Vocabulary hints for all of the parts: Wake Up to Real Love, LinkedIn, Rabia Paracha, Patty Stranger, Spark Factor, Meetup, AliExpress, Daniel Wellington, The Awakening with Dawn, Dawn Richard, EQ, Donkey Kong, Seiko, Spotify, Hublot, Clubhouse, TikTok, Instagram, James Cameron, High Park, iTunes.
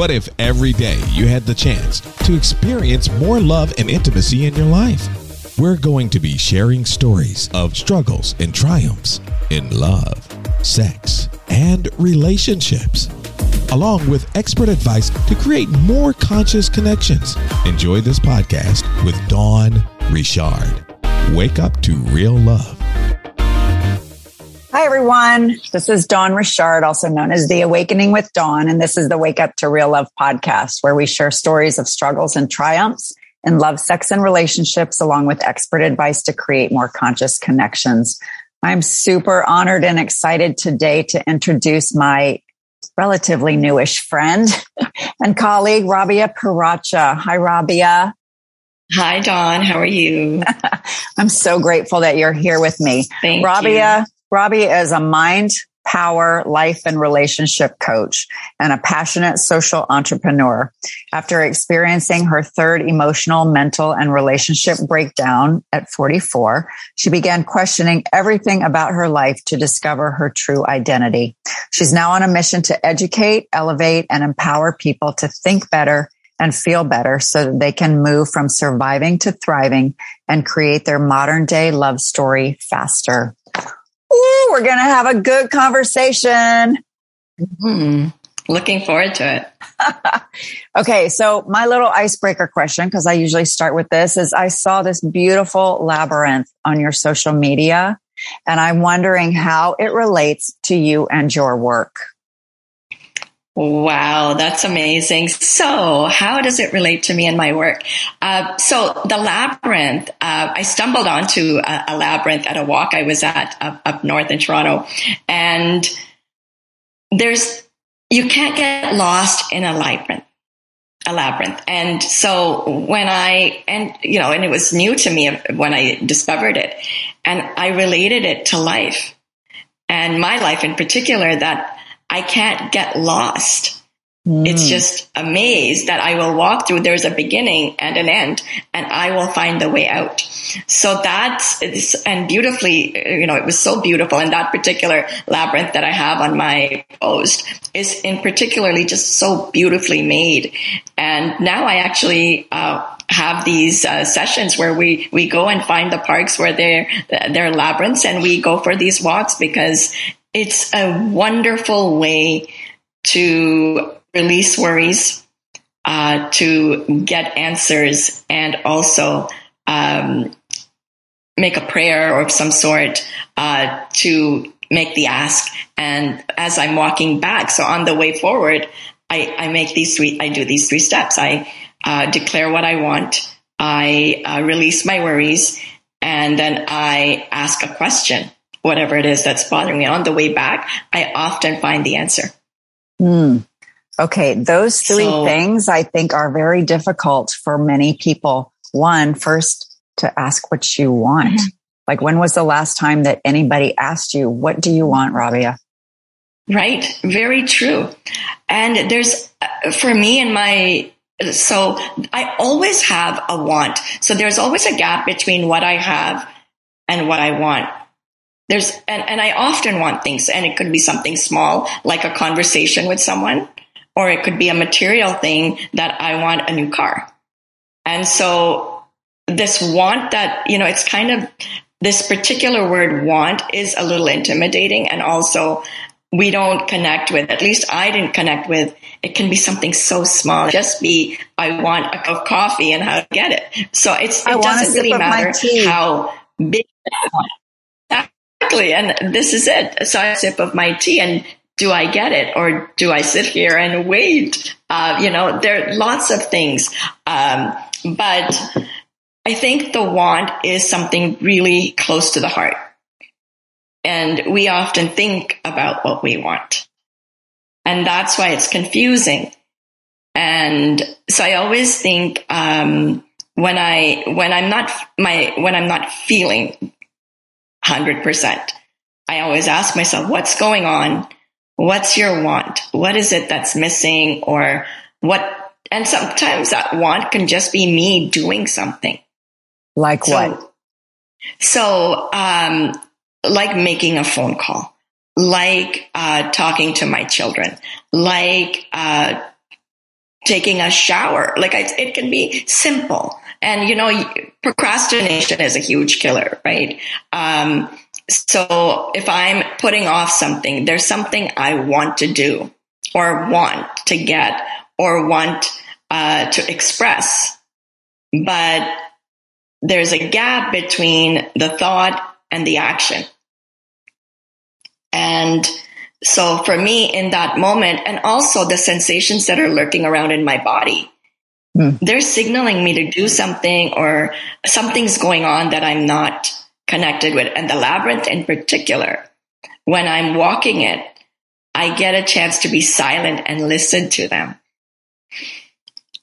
What if every day you had the chance to experience more love and intimacy in your life? We're going to be sharing stories of struggles and triumphs in love, sex, and relationships, along with expert advice to create more conscious connections. Enjoy this podcast with Dawn Richard. Wake up to real love. Hi, everyone. This is Dawn Richard, also known as The Awakening with Dawn, and this is the Wake Up to Real Love podcast, where we share stories of struggles and triumphs in love, sex, and relationships, along with expert advice to create more conscious connections. I'm super honored and excited today to introduce my relatively newish friend and colleague, Rabia Paracha. Hi, Rabia. Hi, Dawn. How are you? I'm so grateful that you're here with me. Thank Rabia, you. Rabia is a mind, power, life, and relationship coach and a passionate social entrepreneur. After experiencing her third emotional, mental, and relationship breakdown at 44, she began questioning everything about her life to discover her true identity. She's now on a mission to educate, elevate, and empower people to think better and feel better so that they can move from surviving to thriving and create their modern day love story faster. Ooh, we're going to have a good conversation. Looking forward to it. Okay, so my little icebreaker question, because I usually start with this, is I saw this beautiful labyrinth on your social media, and I'm wondering how it relates to you and your work. Wow, that's amazing. So how does it relate to me and my work? So the labyrinth, I stumbled onto a labyrinth at a walk I was at up north in Toronto. And you can't get lost in a labyrinth. And so and it was new to me when I discovered it, and I related it to life, and my life in particular, that I can't get lost. It's just a maze that I will walk through. There's a beginning and an end, and I will find the way out. So it was so beautiful. And that particular labyrinth that I have on my post is in particularly just so beautifully made. And now I actually have these sessions where we go and find the parks where they're labyrinths, and we go for these walks because it's a wonderful way to release worries, to get answers, and also make a prayer of some sort to make the ask. And as I'm walking back, so on the way forward, I do these three steps. I declare what I want. I release my worries, and then I ask a question. Whatever it is that's bothering me on the way back, I often find the answer. Okay. Those three things I think are very difficult for many people. One, first, to ask what you want. Mm-hmm. Like, when was the last time that anybody asked you, what do you want, Rabia? Right. Very true. And there's, for me and my, so I always have a want. So there's always a gap between what I have and what I want. And I often want things, and it could be something small, like a conversation with someone, or it could be a material thing that I want a new car. And so this want that, it's kind of, this particular word want is a little intimidating, and also we don't connect with, at least I didn't connect with, it can be something so small. Just be, I want a cup of coffee and how to get it. So it doesn't really matter how big that want. And this is it. So I sip of my tea, and do I get it, or do I sit here and wait? There are lots of things. But I think the want is something really close to the heart. And we often think about what we want. And that's why it's confusing. And so I always think when I'm not feeling 100%. I always ask myself, what's going on? What's your want? What is it that's missing? Or what? And sometimes that want can just be me doing something. Like what? So, like making a phone call, like talking to my children, like taking a shower. Like it can be simple. And, you know, procrastination is a huge killer, right? So if I'm putting off something, there's something I want to do or want to get or want to express. But there's a gap between the thought and the action. And so for me in that moment, and also the sensations that are lurking around in my body, they're signaling me to do something, or something's going on that I'm not connected with. And the labyrinth in particular, when I'm walking it, I get a chance to be silent and listen to them.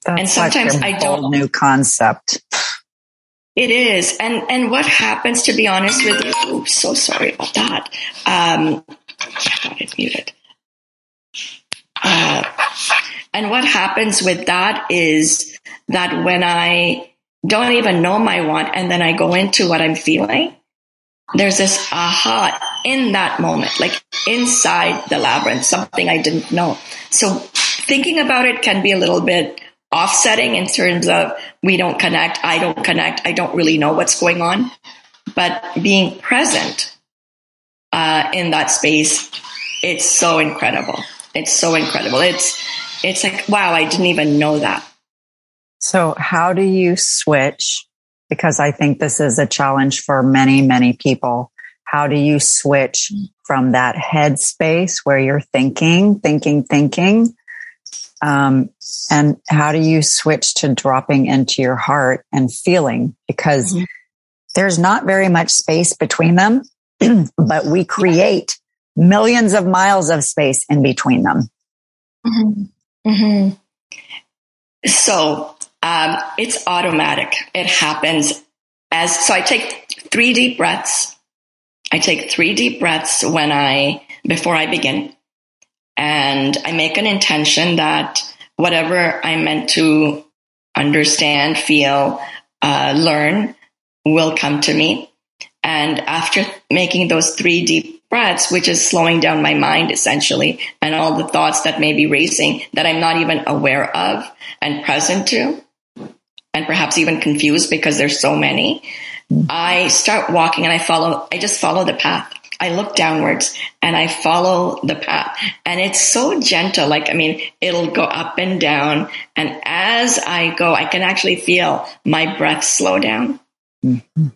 That's and sometimes like I don't. New concept. It is. And what happens, to be honest with you, oops, so sorry about that. I got it muted. And what happens with that is that when I don't even know my want, and then I go into what I'm feeling, there's this aha in that moment, like inside the labyrinth, something I didn't know. So thinking about it can be a little bit offsetting in terms of we don't connect, I don't connect, I don't really know what's going on. But being present in that space, it's so incredible. It's so incredible. It's like, wow, I didn't even know that. So how do you switch? Because I think this is a challenge for many, many people. How do you switch from that headspace where you're thinking, and how do you switch to dropping into your heart and feeling? Because there's not very much space between them, but we create millions of miles of space in between them. Mm-hmm. Mm-hmm. So it's automatic. It happens so I take 3 deep breaths. I take 3 deep breaths before I begin. And I make an intention that whatever I'm meant to understand, feel, learn will come to me. And after making those 3 deep breaths, which is slowing down my mind essentially, and all the thoughts that may be racing that I'm not even aware of and present to, and perhaps even confused because there's so many, I start walking and I just follow the path. I look downwards and I follow the path, and it's so gentle. Like, I mean, it'll go up and down. And as I go, I can actually feel my breath slow down. Mm-hmm.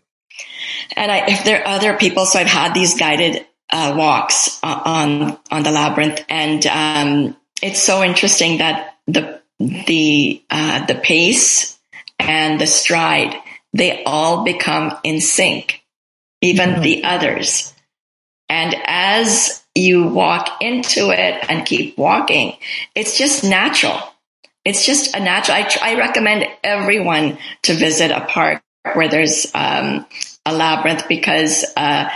And if there are other people, so I've had these guided walks on the labyrinth, and it's so interesting that the pace and the stride, they all become in sync, even the others. And as you walk into it and keep walking, it's just natural. It's just a natural. I recommend everyone to visit a park where there's a labyrinth, because I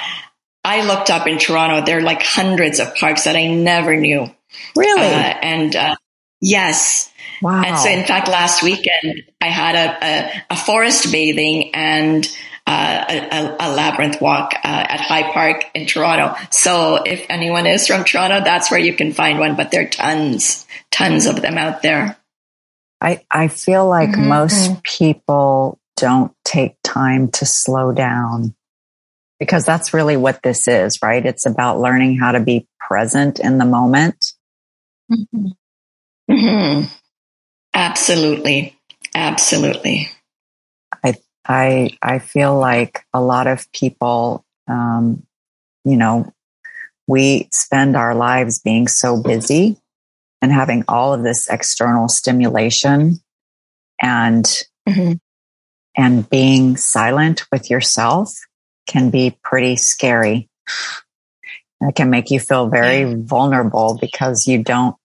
looked up in Toronto, there are like hundreds of parks that I never knew. Really? Yes. Wow. And so, in fact, last weekend I had a forest bathing and a labyrinth walk at High Park in Toronto. So if anyone is from Toronto, that's where you can find one. But there are tons of them out there. I feel like most people don't take time to slow down, because that's really what this is, right? It's about learning how to be present in the moment. Mm-hmm. Mm-hmm. Absolutely. Absolutely. I feel like a lot of people, you know, we spend our lives being so busy and having all of this external stimulation, and being silent with yourself can be pretty scary. It can make you feel very vulnerable, because you don't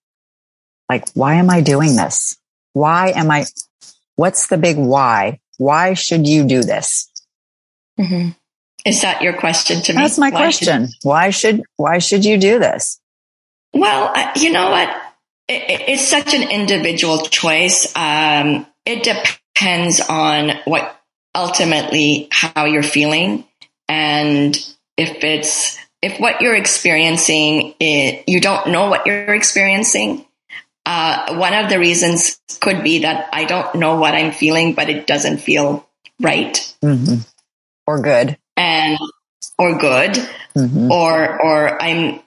like, why am I doing this? What's the big why? Why should you do this? Mm-hmm. Is that your question to me? That's my question. Why should you do this? Well, you know what? It's such an individual choice. It depends on what ultimately how you're feeling, and if what you're experiencing, you don't know what you're experiencing. One of the reasons could be that I don't know what I'm feeling, but it doesn't feel right. Mm-hmm. Or good. Mm-hmm. Or I'm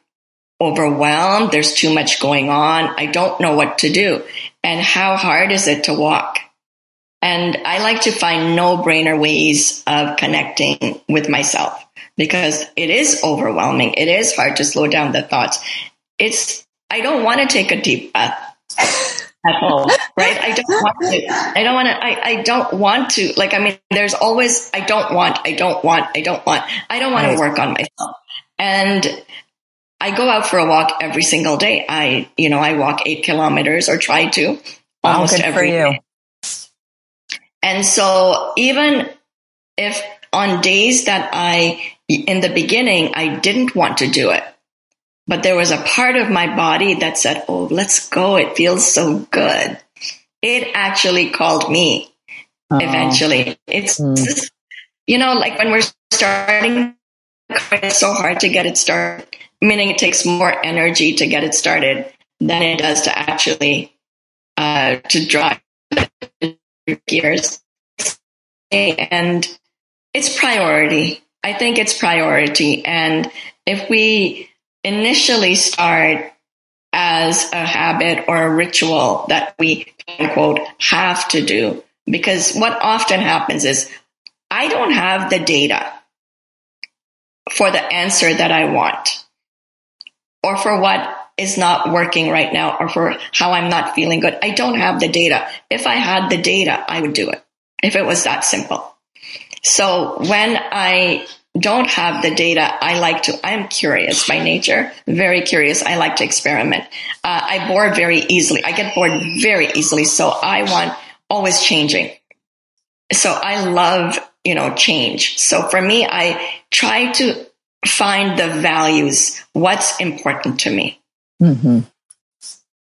overwhelmed. There's too much going on. I don't know what to do. And how hard is it to walk? And I like to find no-brainer ways of connecting with myself, because it is overwhelming. It is hard to slow down the thoughts. I don't want to take a deep breath at all, right? I don't want to. Like, I mean, there's always, I don't want to work on myself. And I go out for a walk every single day. I walk 8 kilometers or try to almost every day. And so even if on days that in the beginning, I didn't want to do it, but there was a part of my body that said, oh, let's go. It feels so good. It actually called me eventually. It's, like when we're starting, it's so hard to get it started, meaning it takes more energy to get it started than it does to actually to drive gears. And it's priority. I think it's priority. And if we initially start as a habit or a ritual that we, quote, have to do, because what often happens is I don't have the data for the answer that I want, or for what is not working right now, or for how I'm not feeling good. I don't have the data. If I had the data, I would do it, if it was that simple. So when I don't have the data, I'm curious by nature, very curious. I like to experiment. I get bored very easily. So I want always changing. So I love, change. So for me, I try to find the values, what's important to me. Mm-hmm.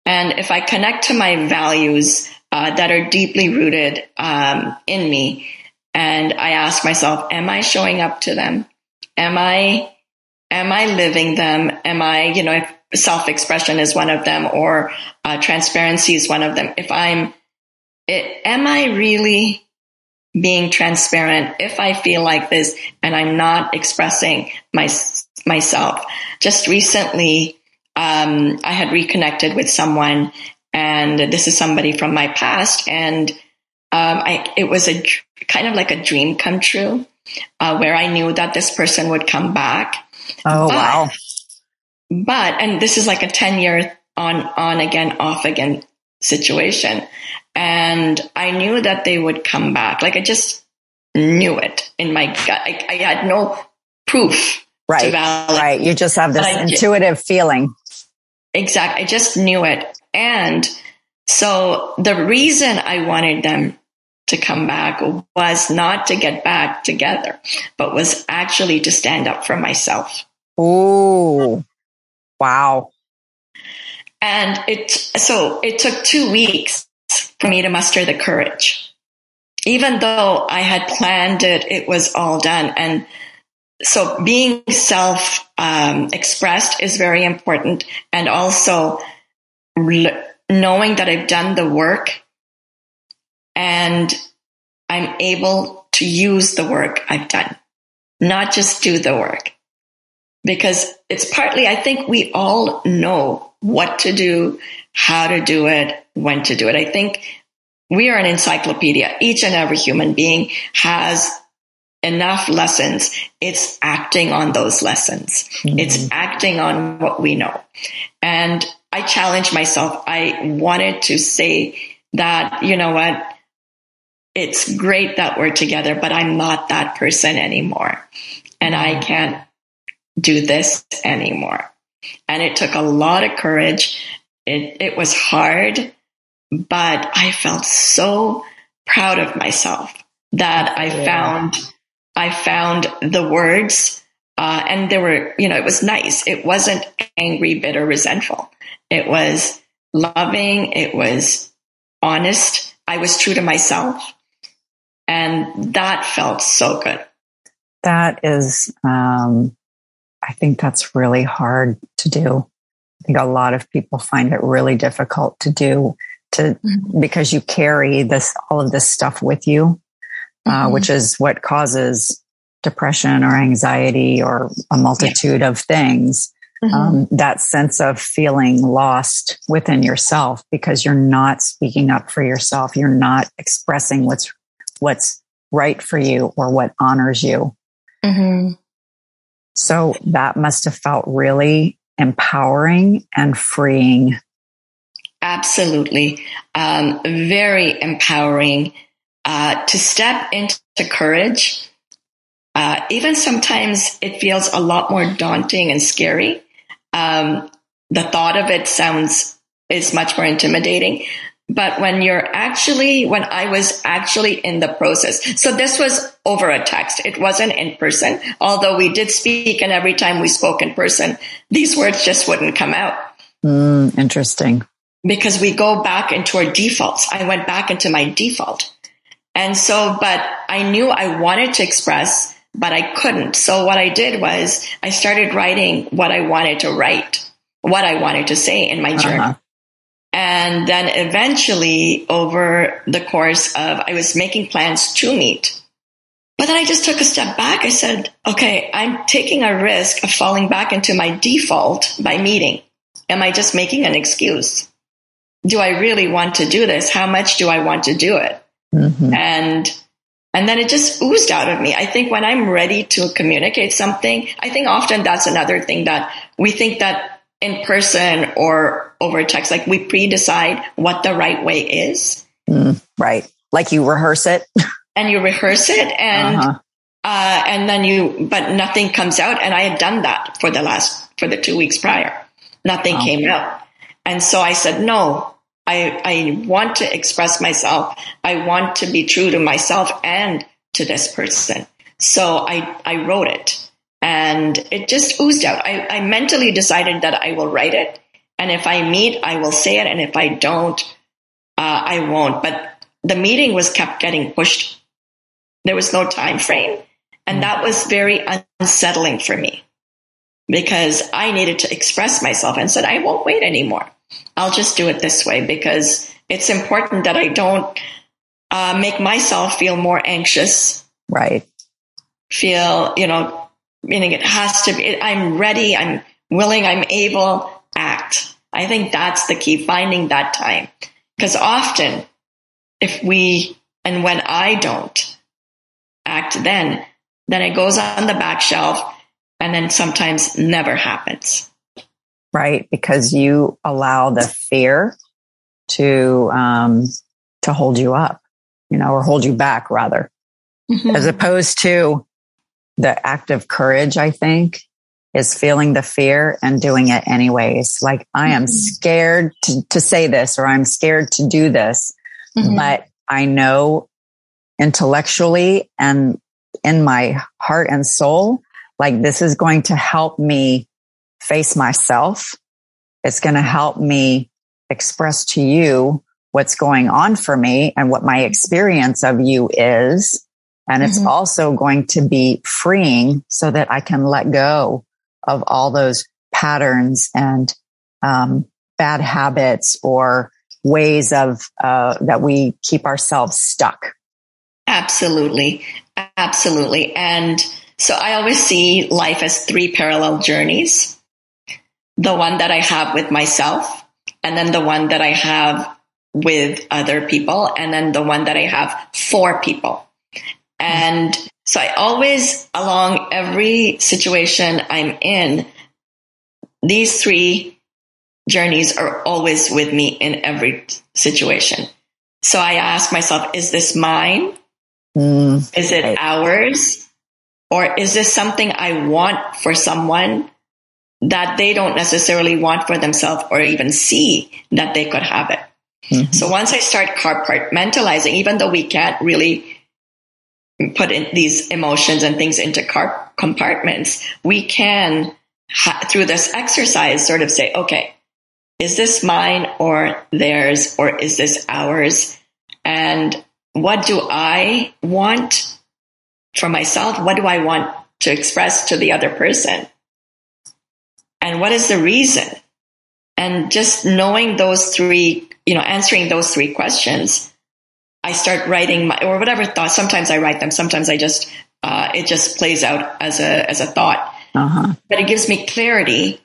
And if I connect to my values that are deeply rooted in me, and I ask myself, am I showing up to them? Am I living them? Am I, if self-expression is one of them, or transparency is one of them. Am I really being transparent if I feel like this and I'm not expressing myself? Just recently, I had reconnected with someone, and this is somebody from my past, and it was kind of like a dream come true, where I knew that this person would come back. Oh, wow. And this is like a 10-year on again, off again situation. And I knew that they would come back. Like, I just knew it in my gut. I had no proof. Right, right. You just have this intuitive feeling. Exactly. I just knew it. And so the reason I wanted them to come back was not to get back together, but was actually to stand up for myself. Oh, wow. And it took 2 weeks for me to muster the courage. Even though I had planned it, it was all done. And so being self-expressed is very important. And also knowing that I've done the work and I'm able to use the work I've done, not just do the work. Because it's partly, I think we all know what to do, how to do it, when to do it. I think we are an encyclopedia. Each and every human being has enough lessons. It's acting on those lessons. Mm-hmm. It's acting on what we know. And I challenged myself. I wanted to say that, you know what, it's great that we're together, but I'm not that person anymore. And I can't do this anymore. And it took a lot of courage. It was hard, but I felt so proud of myself that I found the words, and there were, it was nice. It wasn't angry, bitter, resentful. It was loving. It was honest. I was true to myself. And that felt so good. That is, I think that's really hard to do. think a lot of people find it really difficult to do, because you carry all of this stuff with you, which is what causes depression or anxiety or a multitude of things. That sense of feeling lost within yourself because you're not speaking up for yourself. You're not expressing what's right for you or what honors you. So that must have felt really empowering and freeing. Absolutely. Very empowering to step into courage. Even sometimes it feels a lot more daunting and scary. The thought of it is much more intimidating. But when I was actually in the process, so this was over a text. It wasn't in person, although we did speak, and every time we spoke in person, these words just wouldn't come out. Interesting. Because we go back into our defaults. I went back into my default. And so, but I knew I wanted to express, but I couldn't. So what I did was I started writing what I wanted to write, what I wanted to say in my journal. And then eventually over the course of, I was making plans to meet, but then I just took a step back. I said, okay, I'm taking a risk of falling back into my default by meeting. Am I just making an excuse? Do I really want to do this? How much do I want to do it? And then it just oozed out of me. I think when I'm ready to communicate something, I think often that's another thing that we think that in person or over text, like we pre-decide what the right way is. Right. Like you rehearse it. And you rehearse it and then but nothing comes out. And I had done that for the 2 weeks prior. Nothing came out. And so I said, no, I want to express myself. I want to be true to myself and to this person. So I wrote it and it just oozed out. I mentally decided that I will write it. And if I meet, I will say it. And if I don't, I won't. But the meeting kept getting pushed. There was no time frame. And that was very unsettling for me because I needed to express myself and said, I won't wait anymore. I'll just do it this way because it's important that I don't make myself feel more anxious. Right. Meaning it has to be, I'm ready, I'm willing, I'm able, act. I think that's the key, finding that time. Because often when I don't act then it goes on the back shelf and then sometimes never happens. Right, because you allow the fear to hold you up, or hold you back rather, as opposed to the act of courage. I think is feeling the fear and doing it anyways. Like I am scared to say this, or I'm scared to do this, but I know intellectually and in my heart and soul, like this is going to help me face myself. It's going to help me express to you what's going on for me and what my experience of you is. And it's also going to be freeing so that I can let go of all those patterns and bad habits or ways of that we keep ourselves stuck. Absolutely. Absolutely. And so I always see life as three parallel journeys. The one that I have with myself, and then the one that I have with other people, and then the one that I have for people. And so I always, along every situation I'm in, these three journeys are always with me in every situation. So I ask myself, is this mine? Is it ours? Or is this something I want for someone that they don't necessarily want for themselves or even see that they could have it. So once I start compartmentalizing, even though we can't really put in these emotions and things into compartments, we can, through this exercise, sort of say, okay, is this mine or theirs, or is this ours? And what do I want for myself? What do I want to express to the other person? And what is the reason? And just knowing those three, you know, answering those three questions, I start writing my, or whatever thoughts. Sometimes I write them. Sometimes I just, it just plays out as a thought, but it gives me clarity.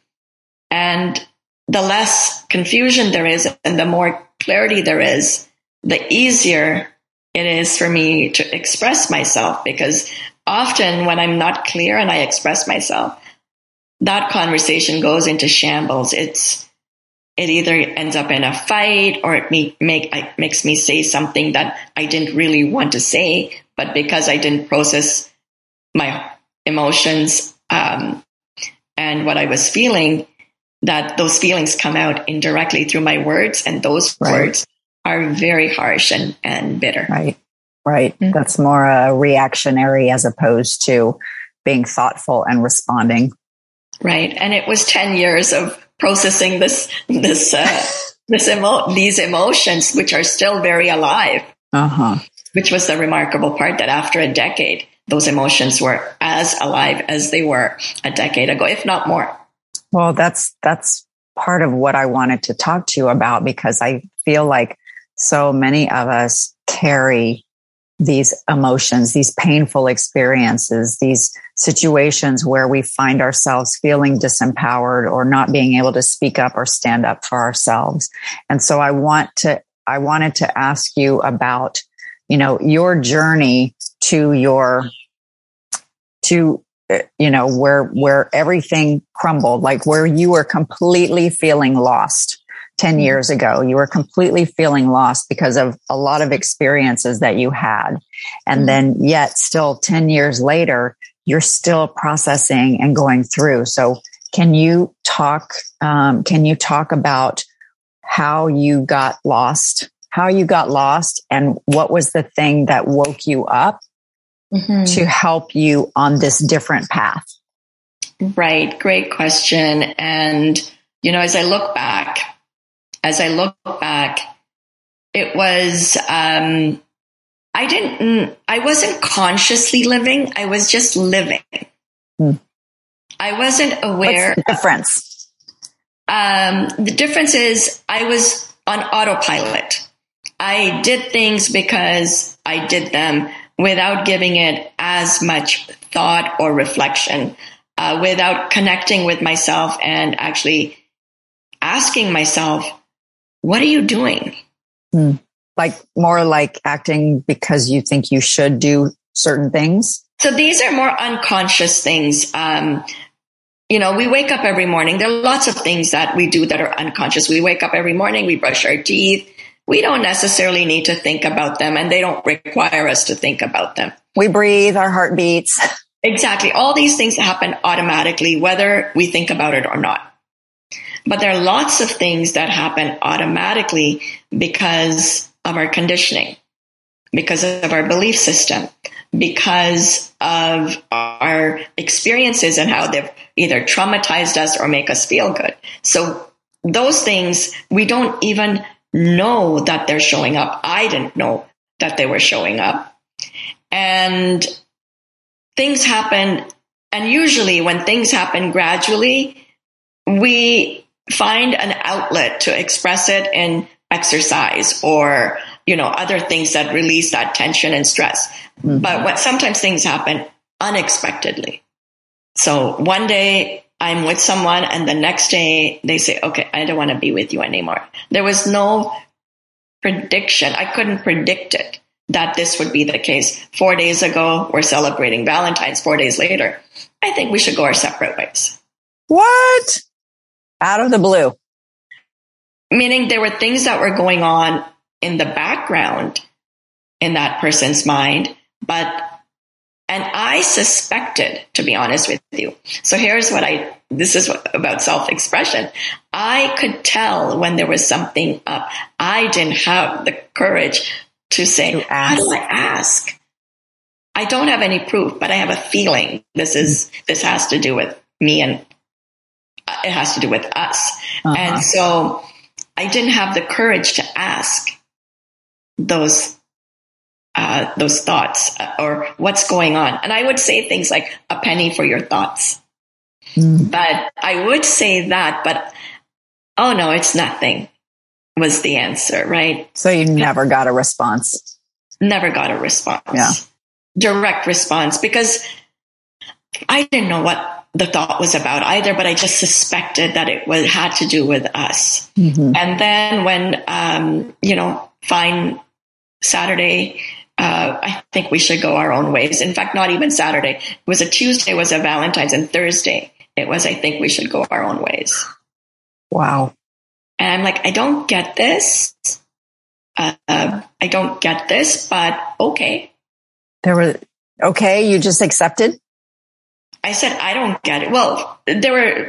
And the less confusion there is and the more clarity there is, the easier it is for me to express myself, because often when I'm not clear and I express myself, that conversation goes into shambles. It either ends up in a fight, or it makes me say something that I didn't really want to say, but because I didn't process my emotions and what I was feeling, that those feelings come out indirectly through my words, and those words are very harsh and bitter. Right. Mm-hmm. That's more reactionary as opposed to being thoughtful and responding. Right. And it was 10 years of processing these emotions, which are still very alive, which was the remarkable part, that after a decade, those emotions were as alive as they were a decade ago, if not more. Well, that's part of what I wanted to talk to you about, because I feel like so many of us carry these emotions, these painful experiences, these situations where we find ourselves feeling disempowered or not being able to speak up or stand up for ourselves. And so I wanted to ask you about, you know, your journey to where everything crumbled, like where you were completely feeling lost. 10 years ago, you were completely feeling lost because of a lot of experiences that you had. And then yet still 10 years later, you're still processing and going through. So can you talk about how you got lost and what was the thing that woke you up to help you on this different path? Right. Great question. And, you know, as I look back, it was, I wasn't consciously living. I was just living. I wasn't aware. What's the difference? The difference is I was on autopilot. I did things because I did them without giving it as much thought or reflection, without connecting with myself and actually asking myself, what are you doing? Like more like acting because you think you should do certain things. So these are more unconscious things. You know, we wake up every morning. There are lots of things that we do that are unconscious. We wake up every morning, we brush our teeth. We don't necessarily need to think about them, and they don't require us to think about them. We breathe, our heart beats. Exactly. All these things happen automatically, whether we think about it or not. But there are lots of things that happen automatically because of our conditioning, because of our belief system, because of our experiences and how they've either traumatized us or make us feel good. So those things, we don't even know that they're showing up. I didn't know that they were showing up. And things happen. And usually when things happen gradually, we find an outlet to express it in exercise or, you know, other things that release that tension and stress. But sometimes things happen unexpectedly. So one day I'm with someone and the next day they say, okay, I don't want to be with you anymore. There was no prediction. I couldn't predict it that this would be the case. 4 days ago, we're celebrating Valentine's. 4 days later, I think we should go our separate ways. What? Out of the blue. Meaning there were things that were going on in the background in that person's mind, and I suspected, to be honest with you. So this is about self-expression. I could tell when there was something up. I didn't have the courage to say, how do I ask? I don't have any proof, but I have a feeling this has to do with me, and it has to do with us. And so I didn't have the courage to ask those thoughts or what's going on. And I would say things like a penny for your thoughts. But I would say that, but oh, no, it's nothing was the answer, right? So you never got a response. Never got a response. Yeah. Direct response, because I didn't know what the thought was about either, but I just suspected that it had to do with us. Mm-hmm. And then when, fine Saturday, I think we should go our own ways. In fact, not even Saturday. It was a Tuesday, was a Valentine's, and Thursday it was, I think we should go our own ways. Wow. And I'm like, I don't get this. But okay. You just accepted? I said, I don't get it. Well,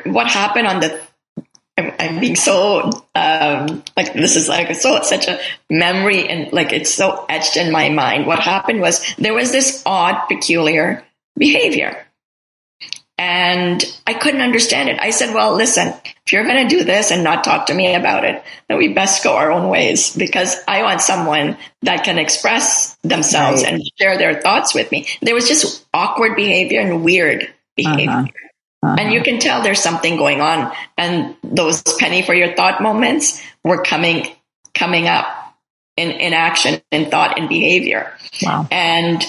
what happened on the, I'm being so, this is like such a memory, and like, it's so etched in my mind. What happened was there was this odd, peculiar behavior, and I couldn't understand it. I said, well, listen, if you're going to do this and not talk to me about it, then we best go our own ways, because I want someone that can express themselves right. and share their thoughts with me. There was just awkward behavior and weird behavior. Uh-huh. Uh-huh. And you can tell there's something going on. And those penny for your thought moments were coming up in action, in thought, in behavior. Wow. And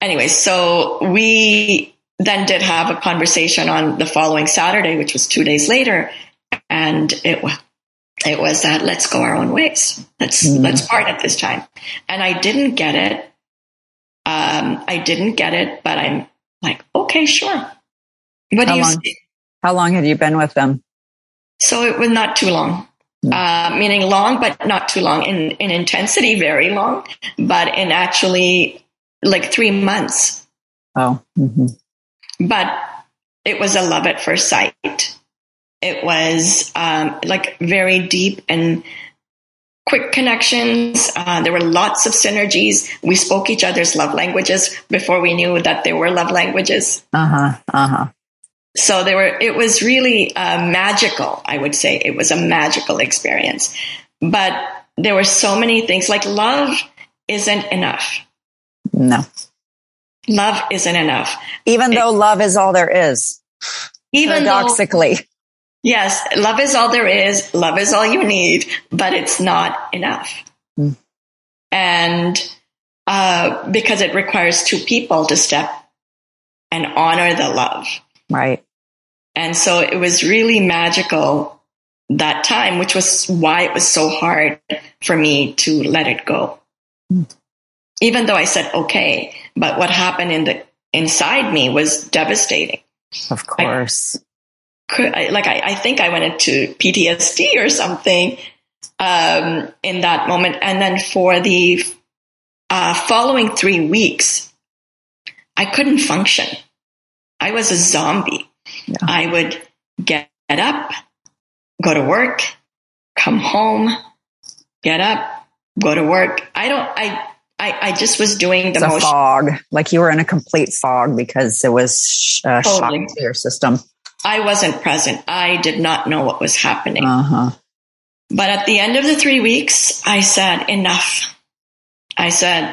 anyway, so we then did have a conversation on the following Saturday, which was 2 days later. And it was that, let's go our own ways. Let's part at this time. And I didn't get it. But I'm like, okay, sure. How long had you been with them? So it was not too long, meaning long, but not too long in intensity, very long, but in actually like 3 months. Oh, mm-hmm. But it was a love at first sight. It was very deep and quick connections. There were lots of synergies. We spoke each other's love languages before we knew that they were love languages. Uh-huh. Uh-huh. So it was really magical, I would say. It was a magical experience. But there were so many things, like love isn't enough. No. Love isn't enough. Even though love is all there is, paradoxically. Yes, love is all there is. Love is all you need, but it's not enough. Mm. And because it requires two people to step and honor the love. Right. And so it was really magical, that time, which was why it was so hard for me to let it go. Mm. Even though I said, okay, but what happened inside me was devastating. Of course. I think I went into PTSD or something in that moment. And then for the following 3 weeks, I couldn't function. I was a zombie. Yeah. I would get up, go to work, come home, get up, go to work. I just was doing the most fog. Like you were in a complete fog because it was totally. Shock to your system. I wasn't present. I did not know what was happening. Uh-huh. But at the end of the 3 weeks, I said, enough. I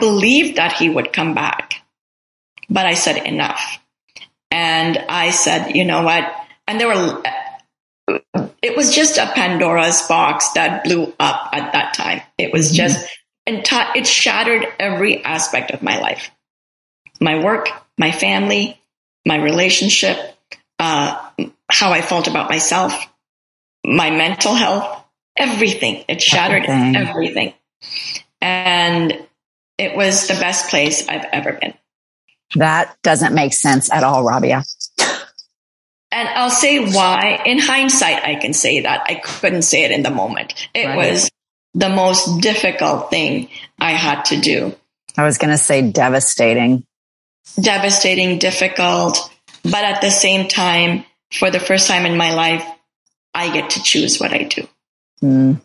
believed that he would come back. But I said enough. And I said, you know what? And it was just a Pandora's box that blew up at that time. It was just, it shattered every aspect of my life. My work, my family, my relationship, how I felt about myself, my mental health, everything. It shattered everything. And it was the best place I've ever been. That doesn't make sense at all, Rabia. And I'll say why. In hindsight, I can say that. I couldn't say it in the moment. It was the most difficult thing I had to do. I was going to say devastating. Devastating, difficult. But at the same time, for the first time in my life, I get to choose what I do. Mm.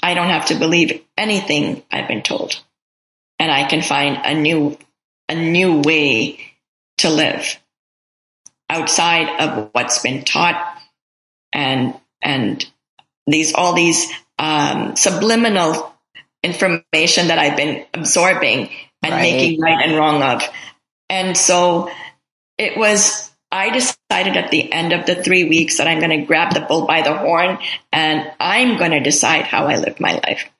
I don't have to believe anything I've been told. And I can find a new way to live outside of what's been taught and all these subliminal information that I've been absorbing and making right and wrong of. And so it was, I decided at the end of the 3 weeks that I'm going to grab the bull by the horn and I'm going to decide how I live my life.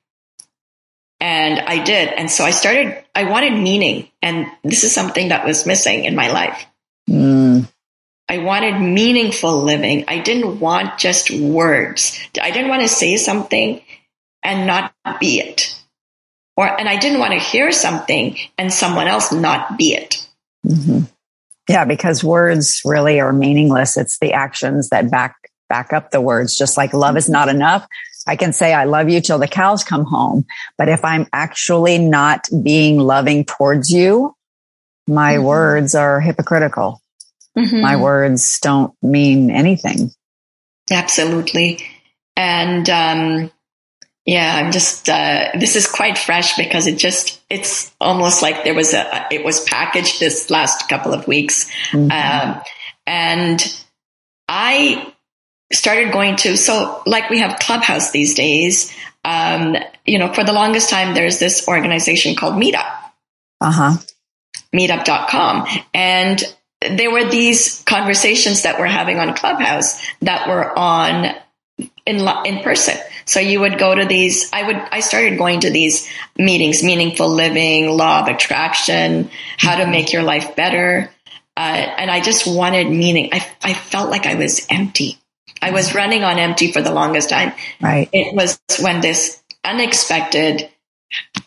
And I did. And so I wanted meaning. And this is something that was missing in my life. Mm. I wanted meaningful living. I didn't want just words. I didn't want to say something and not be it. And I didn't want to hear something and someone else not be it. Mm-hmm. Yeah, because words really are meaningless. It's the actions that back up the words. Just like love is not enough. I can say I love you till the cows come home. But if I'm actually not being loving towards you, my mm-hmm. words are hypocritical. Mm-hmm. My words don't mean anything. Absolutely. And I'm just, this is quite fresh because it's almost like it was packaged this last couple of weeks. Mm-hmm. And I started going to, so like we have Clubhouse these days, for the longest time, there's this organization called Meetup, meetup.com. And there were these conversations that we're having on Clubhouse that were on in person. So you would go to these, I started going to these meetings, meaningful living, law of attraction, how to make your life better. And I just wanted meaning. I felt like I was empty. I was running on empty for the longest time. Right. It was when this unexpected,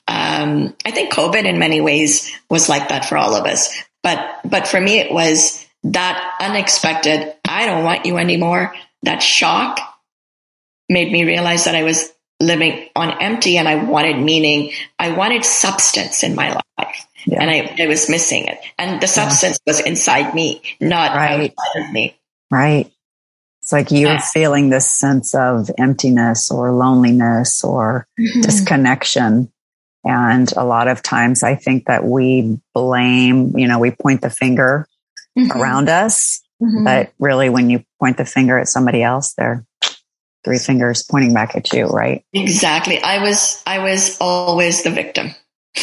I think COVID in many ways was like that for all of us. But for me, it was that unexpected, I don't want you anymore. That shock made me realize that I was living on empty and I wanted meaning. I wanted substance in my life and I was missing it. And the substance was inside me, not outside of me. Right. It's like you were feeling this sense of emptiness or loneliness or disconnection. And a lot of times I think that we blame, we point the finger around us, but really when you point the finger at somebody else, they're three fingers pointing back at you, right? Exactly. I was always the victim.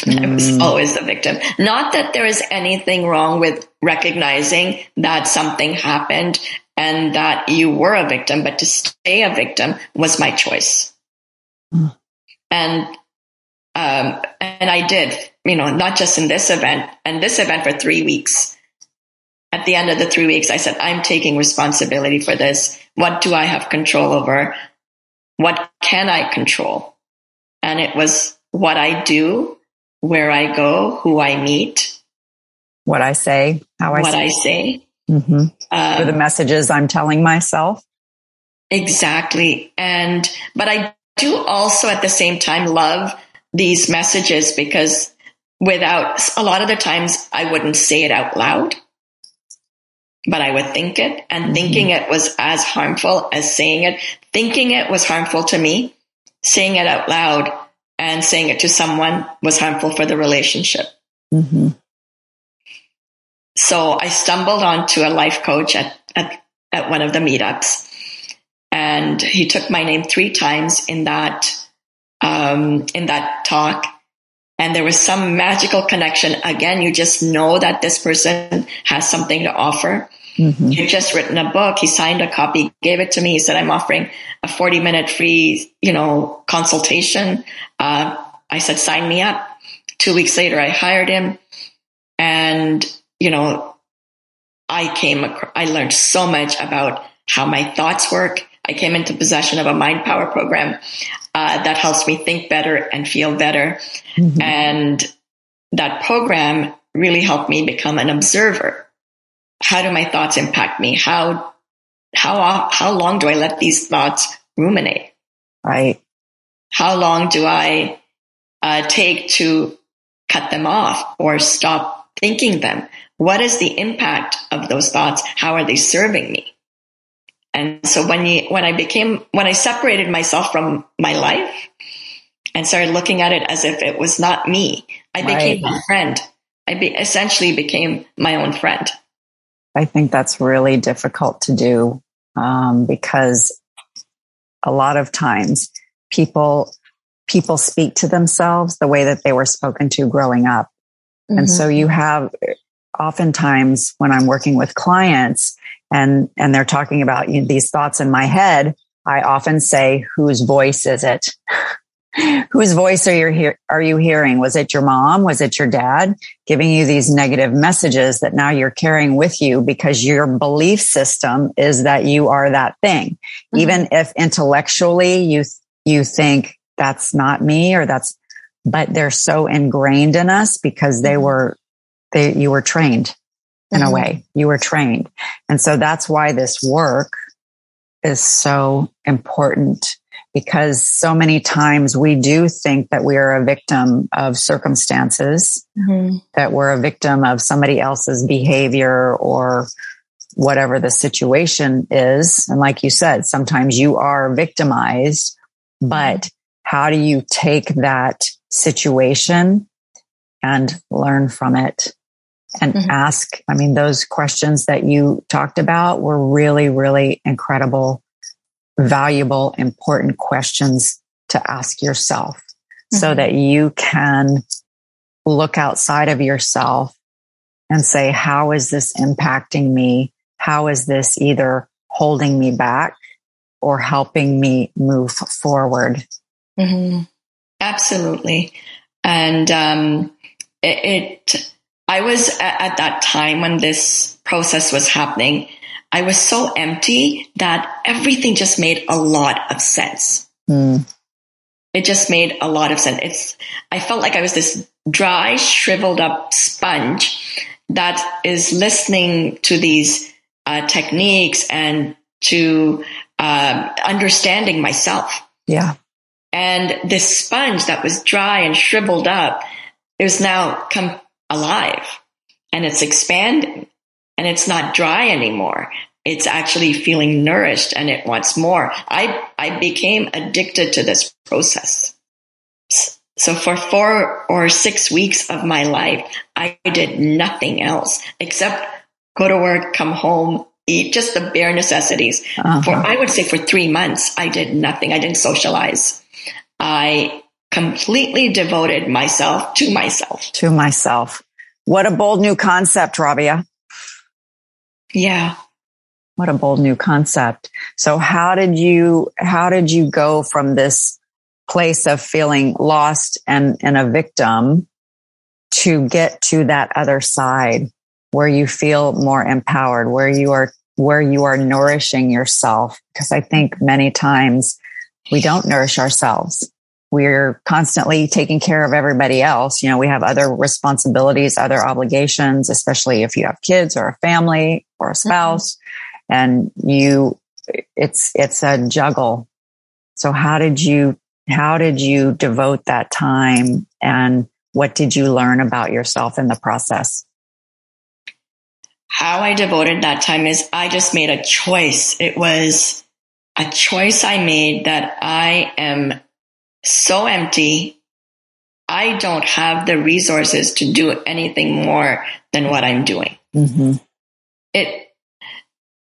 I was always the victim. Not that there is anything wrong with recognizing that something happened and that you were a victim, but to stay a victim was my choice. And I did, not just in this event, and this event for 3 weeks. At the end of the 3 weeks, I said, I'm taking responsibility for this. What do I have control over? What can I control? And it was what I do, where I go, who I meet. What I say, how I say. What I say. For the messages I'm telling myself. Exactly. But I do also at the same time love these messages, because without a lot of the times I wouldn't say it out loud, but I would think it, and thinking it was as harmful as saying it. Thinking it was harmful to me, saying it out loud and saying it to someone was harmful for the relationship. So I stumbled onto a life coach at one of the meetups, and he took my name 3 times in that talk. And there was some magical connection. Again, you just know that this person has something to offer. He had just written a book. He signed a copy, gave it to me. He said, I'm offering a 40-minute free, consultation. I said, sign me up. 2 weeks later, I hired him. And, I learned so much about how my thoughts work. I came into possession of a mind power program that helps me think better and feel better. And that program really helped me become an observer. How do my thoughts impact me? How long do I let these thoughts ruminate? Right. How long do I take to cut them off or stop thinking them? What is the impact of those thoughts? How are they serving me? And so when I separated myself from my life and started looking at it as if it was not me, I became my friend. I essentially became my own friend. I think that's really difficult to do because a lot of times people speak to themselves the way that they were spoken to growing up. And so you have oftentimes when I'm working with clients and they're talking about, you know, these thoughts in my head, I often say, whose voice is it? Whose voice are you hearing? Was it your mom? Was it your dad giving you these negative messages that now you're carrying with you because your belief system is that you are that thing? Mm-hmm. Even if intellectually you think that's not me or that's, but they're so ingrained in us because you were trained in mm-hmm. a way. You were trained. And so that's why this work is so important, because so many times we do think that we are a victim of circumstances, mm-hmm. that we're a victim of somebody else's behavior or whatever the situation is. And like you said, sometimes you are victimized, but how do you take that situation and learn from it and mm-hmm. ask? I mean, those questions that you talked about were really, really incredible, valuable, important questions to ask yourself mm-hmm. so that you can look outside of yourself and say, how is this impacting me? How is this either holding me back or helping me move forward? Mm-hmm. Absolutely. And I was at that time when this process was happening, I was so empty that everything just made a lot of sense. Mm. It just made a lot of sense. I felt like I was this dry, shriveled up sponge that is listening to these techniques and to understanding myself. Yeah. And this sponge that was dry and shriveled up is now come alive, and it's expanding. And it's not dry anymore. It's actually feeling nourished and it wants more. I became addicted to this process. So for 4 or 6 weeks of my life, I did nothing else except go to work, come home, eat, just the bare necessities. Uh-huh. I would say for 3 months, I did nothing. I didn't socialize. I completely devoted myself to myself. To myself. What a bold new concept, Rabia. Yeah. What a bold new concept. So how did you go from this place of feeling lost and a victim to get to that other side where you feel more empowered, where you are nourishing yourself? Because I think many times we don't nourish ourselves. We're constantly taking care of everybody else. You know, we have other responsibilities, other obligations, especially if you have kids or a family or a spouse, mm-hmm. and it's a juggle. So how did you devote that time, and what did you learn about yourself in the process? How I devoted that time is I just made a choice. It was a choice I made that I am so empty. I don't have the resources to do anything more than what I'm doing. Mm-hmm.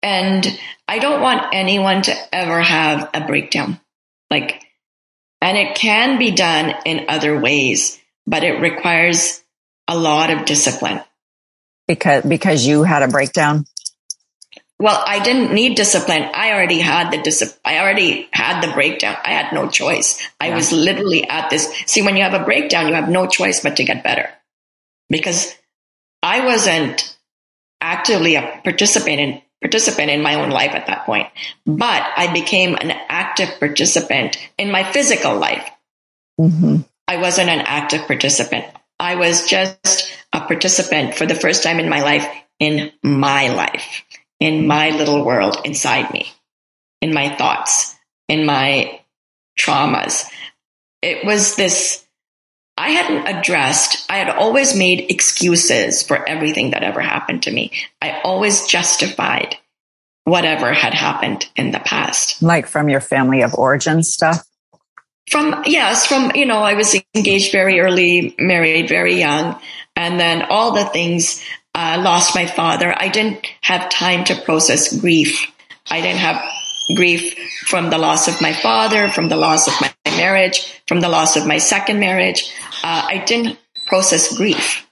And I don't want anyone to ever have a breakdown. And it can be done in other ways, but it requires a lot of discipline. Because you had a breakdown? Well, I didn't need discipline. I already had the breakdown. I had no choice. I was literally at this. See, when you have a breakdown, you have no choice but to get better, because I wasn't actively a participant in my own life at that point, but I became an active participant in my physical life. Mm-hmm. I wasn't an active participant. I was just a participant for the first time in my life, in my little world inside me, in my thoughts, in my traumas. It was this, I hadn't addressed, I had always made excuses for everything that ever happened to me. I always justified whatever had happened in the past. Like from your family of origin stuff? From I was engaged very early, married very young, and then all the things. I lost my father. I didn't have time to process grief. I didn't have grief from the loss of my father, from the loss of my marriage, from the loss of my second marriage. I didn't process grief.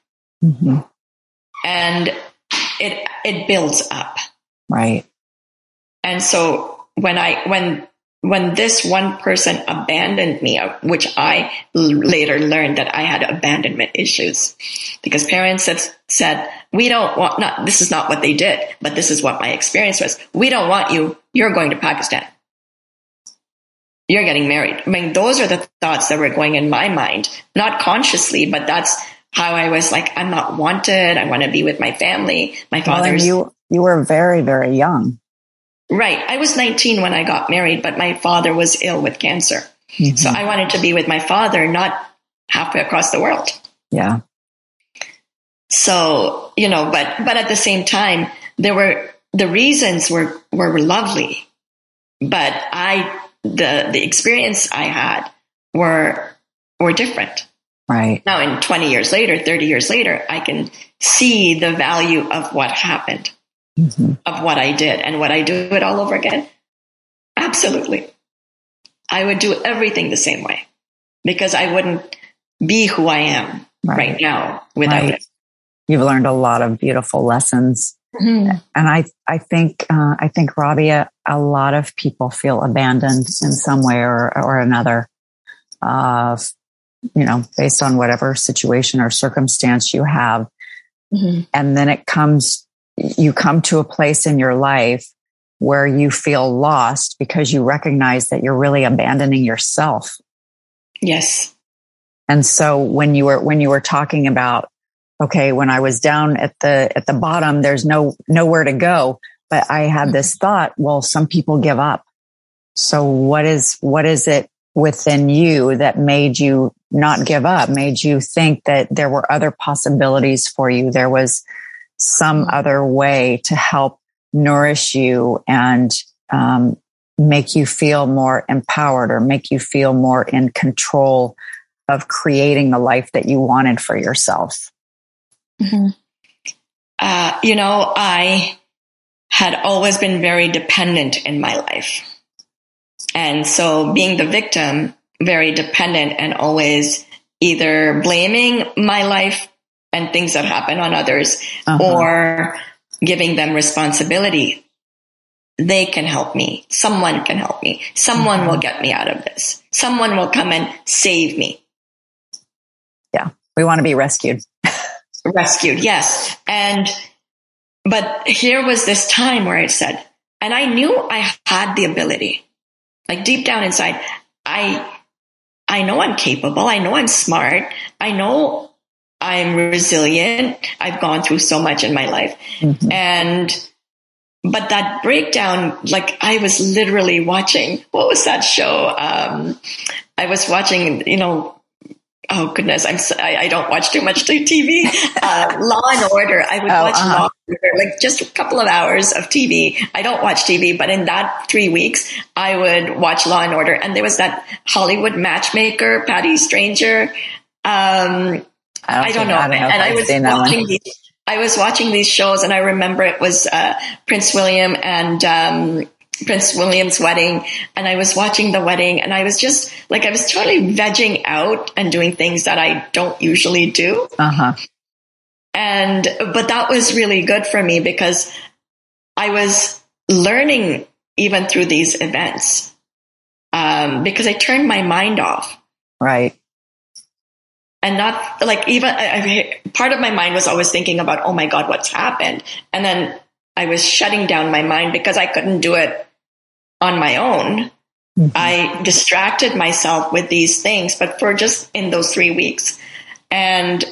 Mm-hmm. and it builds up. Right. And so when this one person abandoned me, which I later learned that I had abandonment issues because parents have said, we don't want, not, this is not what they did, but this is what my experience was. We don't want you. You're going to Pakistan. You're getting married. I mean, those are the thoughts that were going in my mind, not consciously, but that's how I was like, I'm not wanted. I want to be with my family. My father's. You were very, very young. Right. I was 19 when I got married, but my father was ill with cancer. Mm-hmm. So I wanted to be with my father, not halfway across the world. Yeah. So, you know, but at the same time, the reasons were lovely, but the experience I had were different. Right. Now in 20 years later, 30 years later, I can see the value of what happened. Mm-hmm. Of what I did, and would I do it all over again? Absolutely. I would do everything the same way because I wouldn't be who I am right now without it. You've learned a lot of beautiful lessons. Mm-hmm. And I think, Rabia, a lot of people feel abandoned in some way or another, you know, based on whatever situation or circumstance you have. Mm-hmm. And then you come to a place in your life where you feel lost because you recognize that you're really abandoning yourself. Yes. And so when you were talking about, okay, when I was down at the bottom, there's nowhere to go, but I had this thought, well, some people give up. So what is it within you that made you not give up, made you think that there were other possibilities for you? There was some other way to help nourish you and make you feel more empowered or make you feel more in control of creating the life that you wanted for yourself. Mm-hmm. You know, I had always been very dependent in my life. And so being the victim, very dependent and always either blaming my life and things that happen on others, uh-huh, or giving them responsibility. They can help me. Someone can help me. Someone will get me out of this. Someone will come and save me. Yeah. We want to be rescued. Rescued. Yes. But here was this time where I said, and I knew I had the ability, like deep down inside, I know I'm capable. I know I'm smart. I know I'm resilient. I've gone through so much in my life. Mm-hmm. But that breakdown, like I was literally watching, what was that show? I was watching, you know, oh goodness, I don't watch too much TV. Law and Order. I would watch Law and Order, like just a couple of hours of TV. I don't watch TV, but in that 3 weeks, I would watch Law and Order. And there was that Hollywood matchmaker, Patty Stranger, I was watching these shows, and I remember it was Prince William and Prince William's wedding, and I was watching the wedding, and I was just like, I was totally vegging out and doing things that I don't usually do. Uh-huh. But that was really good for me because I was learning even through these events because I turned my mind off. Right. And not like even part of my mind was always thinking about, oh my God, what's happened? And then I was shutting down my mind because I couldn't do it on my own. Mm-hmm. I distracted myself with these things, but for just in those 3 weeks. And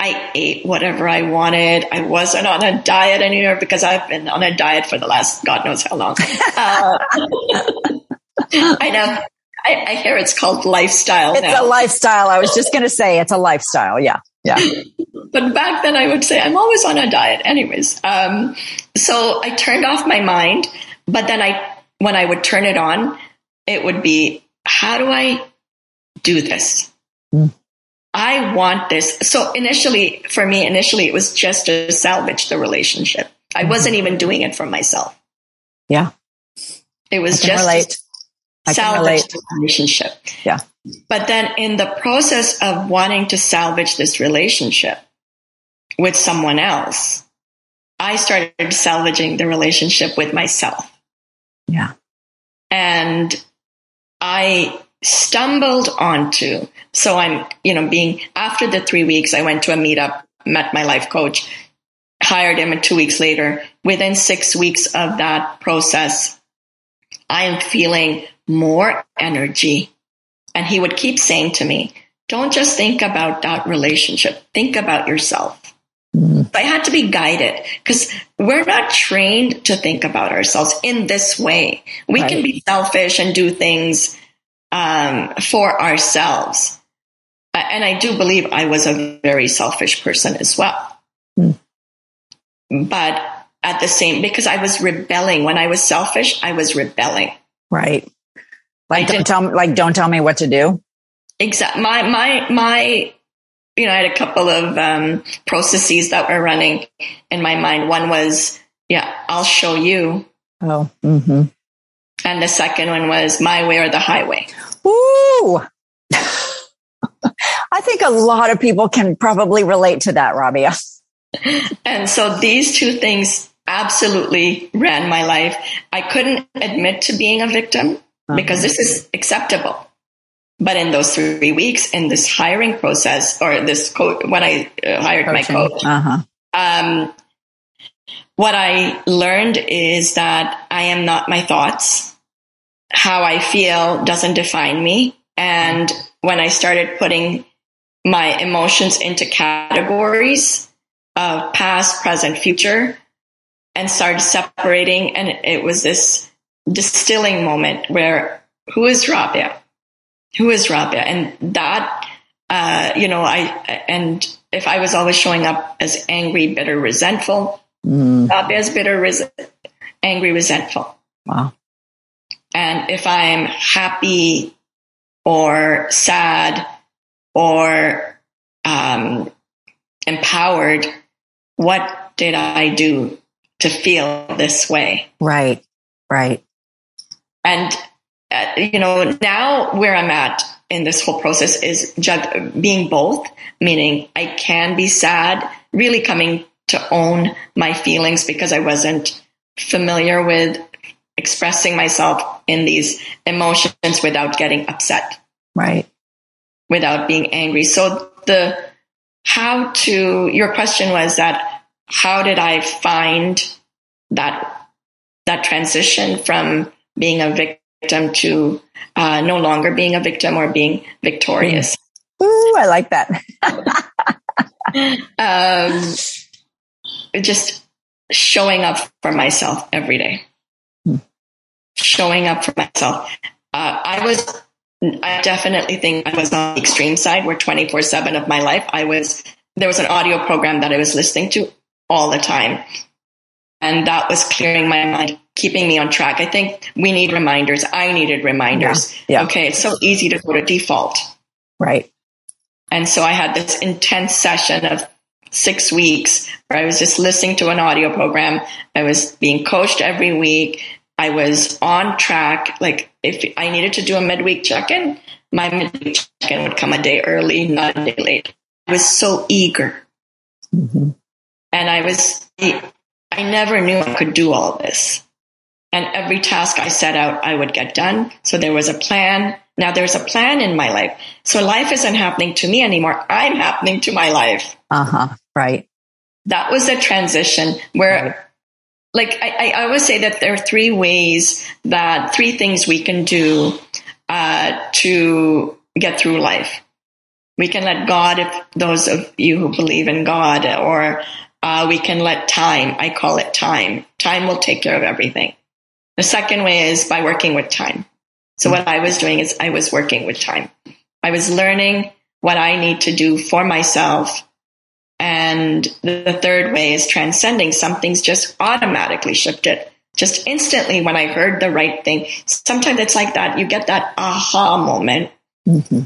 I ate whatever I wanted. I wasn't on a diet anymore because I've been on a diet for the last God knows how long. I know. I hear it's called lifestyle. It's now. A lifestyle. I was just going to say it's a lifestyle. Yeah. Yeah. But back then I would say I'm always on a diet anyways. So I turned off my mind, but then when I would turn it on, it would be, how do I do this? Mm. I want this. So initially it was just to salvage the relationship. Mm-hmm. I wasn't even doing it for myself. Yeah. It was just salvage the relationship. Yeah. But then in the process of wanting to salvage this relationship, with someone else, I started salvaging the relationship with myself. Yeah. And I stumbled onto, so I'm, being, after the 3 weeks, I went to a meetup, met my life coach, hired him, and 2 weeks later, within 6 weeks of that process, I am feeling more energy. And he would keep saying to me, don't just think about that relationship, think about yourself. Mm. I had to be guided because we're not trained to think about ourselves in this way. We can be selfish and do things for ourselves. And I do believe I was a very selfish person as well. Mm. But at the same, because I was rebelling. When I was selfish, I was rebelling. Right. Don't tell me what to do. Exactly. My I had a couple of processes that were running in my mind. One was, I'll show you. Oh. Mm-hmm. And the second one was my way or the highway. Ooh. I think a lot of people can probably relate to that, Rabia. And so these two things absolutely ran my life. I couldn't admit to being a victim because this is acceptable. But in those 3 weeks, in this hiring process, or this when I hired my coach, what I learned is that I am not my thoughts. How I feel doesn't define me. And when I started putting my emotions into categories of past, present, future, and started separating, and it was this distilling moment where, who is Rabia? Who is Rabia? And that, if I was always showing up as angry, bitter, resentful, Rabia is bitter, angry, resentful. Wow. And if I'm happy or sad or empowered, what did I do to feel this way? Right, right. And now where I'm at in this whole process is being both, meaning I can be sad, really coming to own my feelings because I wasn't familiar with expressing myself in these emotions without getting upset. Right. Without being angry. So your question was that how did I find that transition from being a victim to no longer being a victim or being victorious. Ooh, I like that. Just showing up for myself every day. Showing up for myself. I definitely think I was on the extreme side where 24/7 of my life, there was an audio program that I was listening to all the time. And that was clearing my mind, keeping me on track. I think we need reminders. I needed reminders. Yeah. Okay, it's so easy to go to default. Right. And so I had this intense session of 6 weeks where I was just listening to an audio program. I was being coached every week. I was on track. Like if I needed to do a midweek check-in, my midweek check-in would come a day early, not a day late. I was so eager. Mm-hmm. And I never knew I could do all this. And every task I set out, I would get done. So there was a plan. Now there's a plan in my life. So life isn't happening to me anymore. I'm happening to my life. Uh-huh. Right. That was a transition where, I always say that there are three things we can do to get through life. We can let God, if those of you who believe in God, or we can let time. I call it time. Time will take care of everything. The second way is by working with time. So what I was doing is I was working with time. I was learning what I need to do for myself. And the third way is transcending. Something's just automatically shifted. Just instantly when I heard the right thing. Sometimes it's like that. You get that aha moment. Mm-hmm.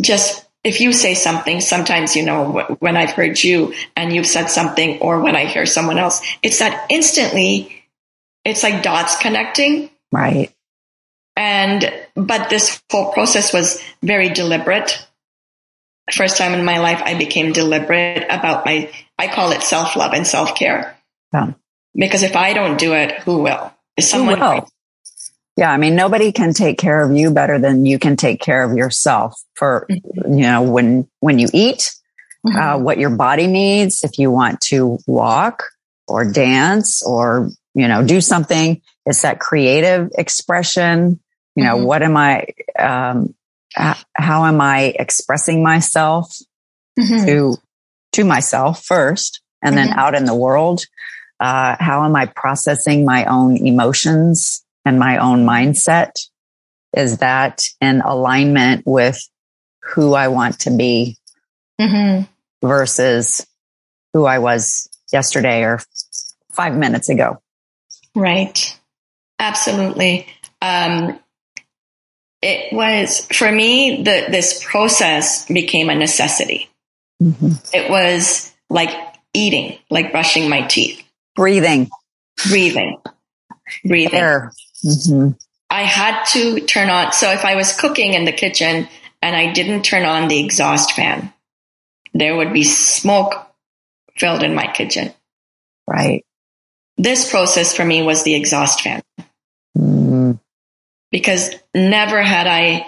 Just if you say something, sometimes, when I've heard you and you've said something, or when I hear someone else, it's that instantly, it's like dots connecting. Right. But this whole process was very deliberate. first time in my life, I became deliberate about my, I call it self-love and self-care. Oh. Because if I don't do it, who will? Is someone? Who will? Yeah. I mean, nobody can take care of you better than you can take care of yourself for, mm-hmm. you know, when you eat, mm-hmm. What your body needs, if you want to walk or dance or, you know, do something, it's that creative expression. You know, mm-hmm. what am I, how am I expressing myself mm-hmm. to myself first and mm-hmm. then out in the world? How am I processing my own emotions and my own mindset? Is that in alignment with who I want to be mm-hmm. versus who I was yesterday or 5 minutes ago? Right. Absolutely. It was, for me, this process became a necessity. Mm-hmm. It was like eating, like brushing my teeth. Breathing. Mm-hmm. I had to turn on. So if I was cooking in the kitchen and I didn't turn on the exhaust fan, there would be smoke filled in my kitchen. Right. This process for me was the exhaust fan. Mm. Because never had I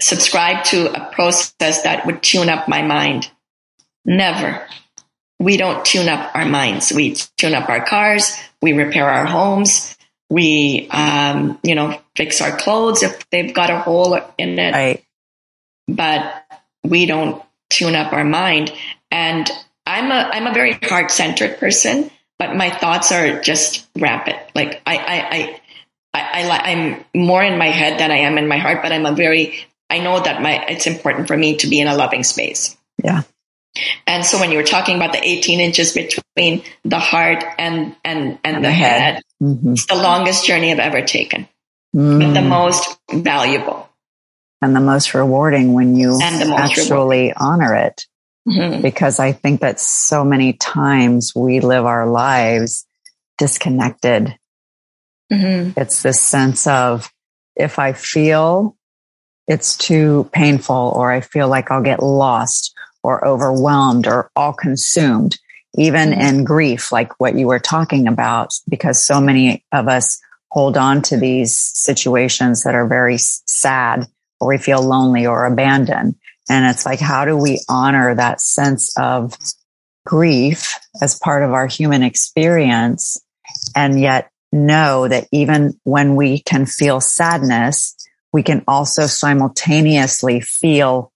subscribed to a process that would tune up my mind. Never. We don't tune up our minds. We tune up our cars. We repair our homes. We, fix our clothes if they've got a hole in it. Right. But we don't tune up our mind. And I'm a very heart-centered person, but my thoughts are just rapid. Like I'm more in my head than I am in my heart. But I know that it's important for me to be in a loving space. Yeah. And so when you were talking about the 18 inches between the heart and the head, mm-hmm. it's the longest journey I've ever taken, but the most valuable. And the most rewarding when you actually honor it. Mm-hmm. Because I think that so many times we live our lives disconnected. Mm-hmm. It's this sense of, if I feel it's too painful, or I feel like I'll get lost or overwhelmed or all consumed, even in grief, like what you were talking about, because so many of us hold on to these situations that are very sad, or we feel lonely or abandoned. And it's like, how do we honor that sense of grief as part of our human experience? And yet know that even when we can feel sadness, we can also simultaneously feel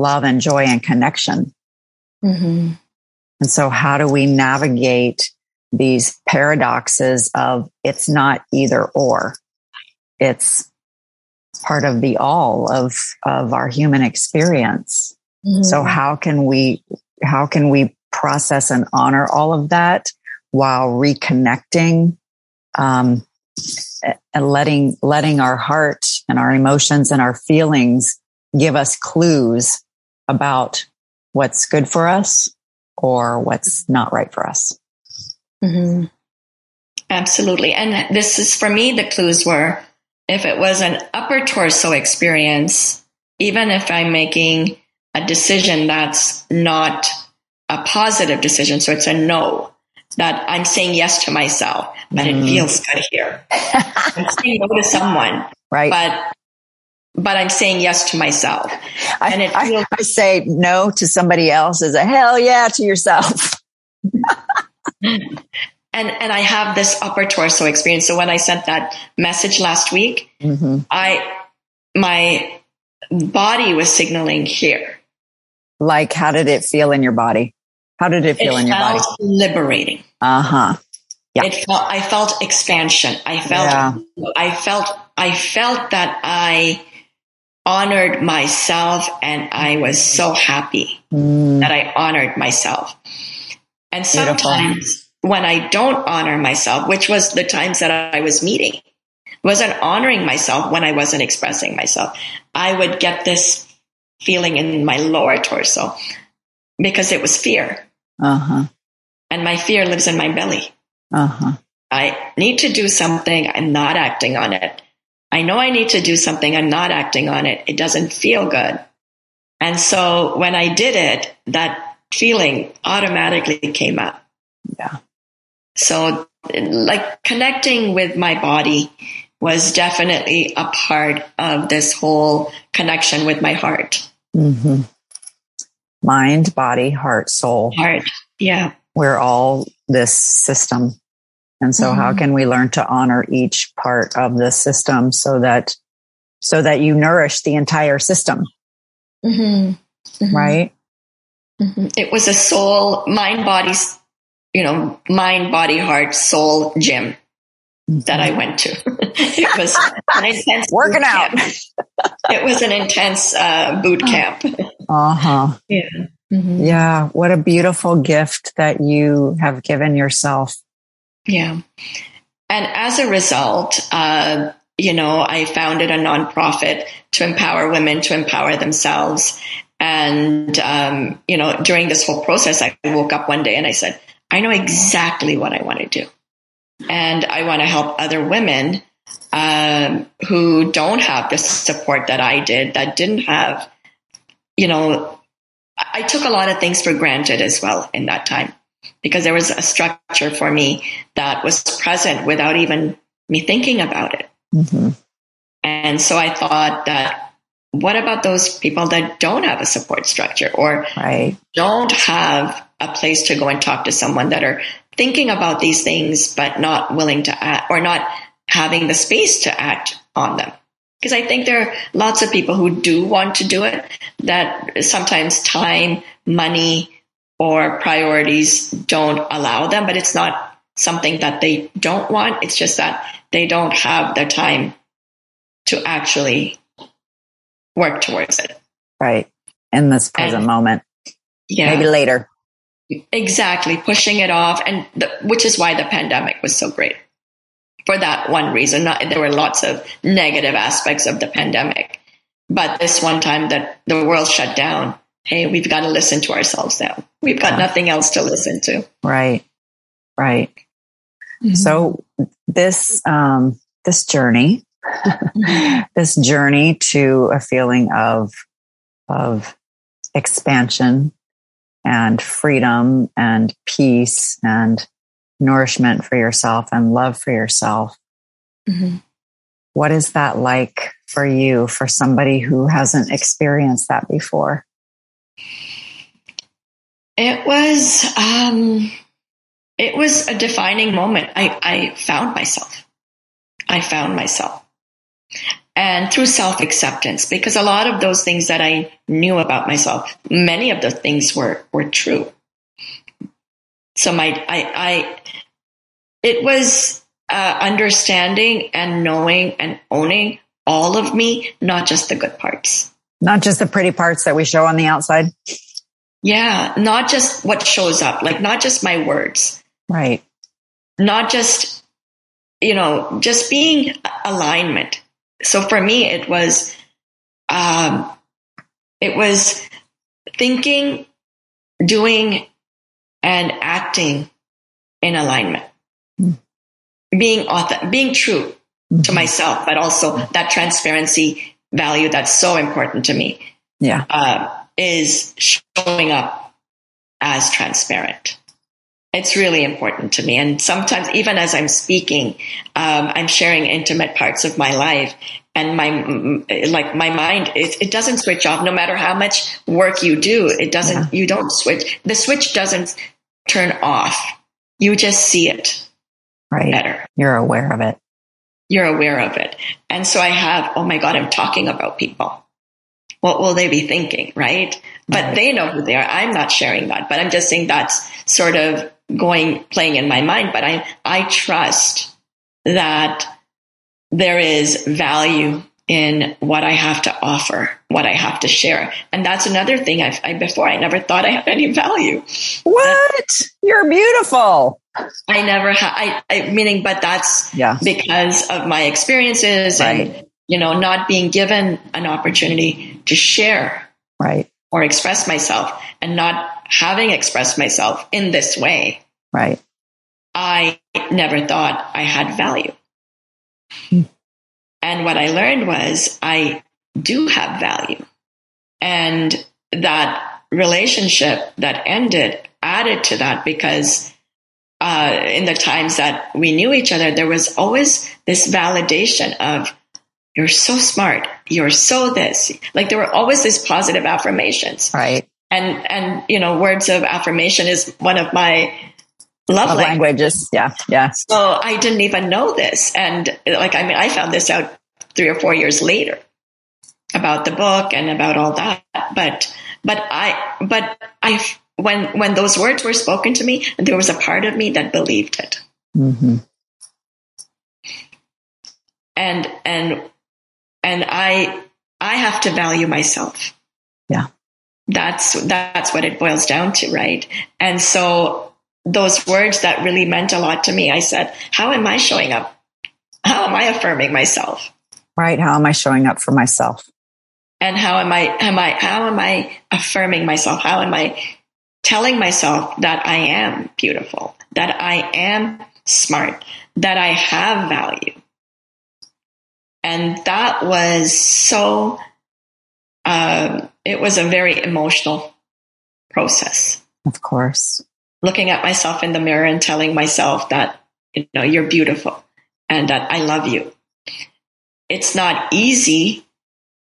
love and joy and connection. Mm-hmm. And so how do we navigate these paradoxes of, it's not either or, it's part of the all of our human experience. Mm-hmm. So how can we process and honor all of that while reconnecting, and letting our heart and our emotions and our feelings give us clues about what's good for us or what's not right for us. Mm-hmm. Absolutely. And this is, for me, the clues were, if it was an upper torso experience, even if I'm making a decision that's not a positive decision, so it's a no, that I'm saying yes to myself, but it feels good here. I'm saying no to someone, right? But I'm saying yes to myself. And I say no to somebody else is a hell yeah to yourself. and I have this upper torso experience. So when I sent that message last week, mm-hmm. my body was signaling here. Like, how did it feel in your body? How did it feel in your body? It felt liberating. Uh-huh. Yeah. I felt expansion. I felt that I honored myself, and I was so happy that I honored myself. And sometimes when I don't honor myself, which was the times that I was meeting, wasn't honoring myself when I wasn't expressing myself, I would get this feeling in my lower torso because it was fear. Uh-huh. And my fear lives in my belly. Uh-huh. I need to do something. I'm not acting on it. I know I need to do something. I'm not acting on it. It doesn't feel good. And so when I did it, that feeling automatically came up. Yeah. So like connecting with my body was definitely a part of this whole connection with my heart. Mm-hmm. Mind, body, heart, soul. Heart, yeah. We're all this system. And so mm-hmm. how can we learn to honor each part of the system so that you nourish the entire system? Mm-hmm. Mm-hmm. Right? Mm-hmm. It was a soul, mind, body, mind, body, heart, soul gym mm-hmm. that I went to. It was an intense working out. It was an intense boot camp. Uh-huh. Yeah. Mm-hmm. Yeah. What a beautiful gift that you have given yourself. Yeah. And as a result, I founded a nonprofit to empower women to empower themselves. And, during this whole process, I woke up one day and I said, I know exactly what I want to do. And I want to help other women who don't have the support that I did, that didn't have, I took a lot of things for granted as well in that time, because there was a structure for me that was present without even me thinking about it. Mm-hmm. And so I thought that, what about those people that don't have a support structure or right. don't have a place to go and talk to someone, that are thinking about these things but not willing to act or not having the space to act on them? Because I think there are lots of people who do want to do it, that sometimes time, money, or priorities don't allow them, but it's not something that they don't want. It's just that they don't have the time to actually work towards it. Right. In this present moment. Yeah. Maybe later. Exactly. Pushing it off. And which is why the pandemic was so great. For that one reason, there were lots of negative aspects of the pandemic. But this one time that the world shut down, hey, we've got to listen to ourselves now. We've got nothing else to listen to. Right. Right. Mm-hmm. So this journey, mm-hmm. this journey to a feeling of expansion and freedom and peace and nourishment for yourself and love for yourself. Mm-hmm. What is that like for you, for somebody who hasn't experienced that before? It was a defining moment. I found myself. And through self-acceptance, because a lot of those things that I knew about myself, many of the things were true. So it was understanding and knowing and owning all of me, not just the good parts. Not just the pretty parts that we show on the outside. Yeah. Not just what shows up, like not just my words. Right. Not just, just being alignment. So for me, it was thinking, doing, and acting in alignment, being true to myself, but also that transparency value that's so important to me. Yeah, is showing up as transparent. It's really important to me. And sometimes, even as I'm speaking, I'm sharing intimate parts of my life, and my mind, it doesn't switch off. No matter how much work you do, it doesn't, you don't switch. The switch doesn't turn off. You just see it right. better. You're aware of it. And so I have, oh my God, I'm talking about people. What will they be thinking? Right. But right. they know who they are. I'm not sharing that, but I'm just saying that's sort of playing in my mind. But I trust that there is value in what I have to offer, what I have to share. And that's another thing. Before I never thought I had any value. What? You're beautiful. I never had, but that's because of my experiences right. and, not being given an opportunity to share right. or express myself, and not having expressed myself in this way. Right. I never thought I had value. Hmm. And what I learned was I do have value. And that relationship that ended added to that, because in the times that we knew each other, there was always this validation of, you're so smart, you're so this. Like, there were always these positive affirmations. Right. And you know, words of affirmation is one of my love languages. Yeah. Yeah. So I didn't even know this. And like, I mean, I found this out 3 or 4 years later about the book and about all that. But I, when those words were spoken to me, there was a part of me that believed it. Mm-hmm. And I have to value myself. Yeah. That's what it boils down to, right? And so those words that really meant a lot to me, I said, how am I showing up? How am I affirming myself? Right. How am I showing up for myself? And how am I affirming myself? How am I telling myself that I am beautiful, that I am smart, that I have value? And that was so, it was a very emotional process. Of course. Looking at myself in the mirror and telling myself that, you know, you're beautiful and that I love you. It's not easy.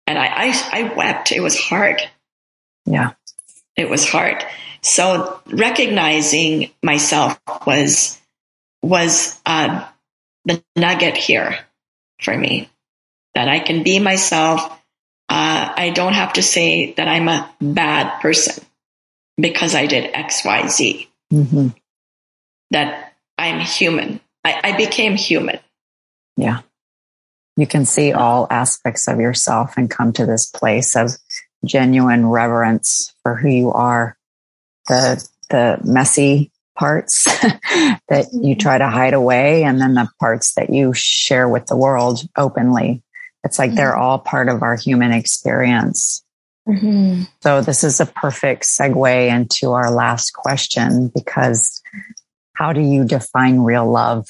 And I wept. It was hard. Yeah. It was hard. So recognizing myself was the nugget here for me, that I can be myself. I don't have to say that I'm a bad person because I did X, Y, Z. Mm-hmm. That I'm human. I became human. Yeah. You can see all aspects of yourself and come to this place of genuine reverence for who you are. The messy parts that you try to hide away, and then the parts that you share with the world openly. It's like they're all part of our human experience. Mm-hmm. So this is a perfect segue into our last question, because how do you define real love?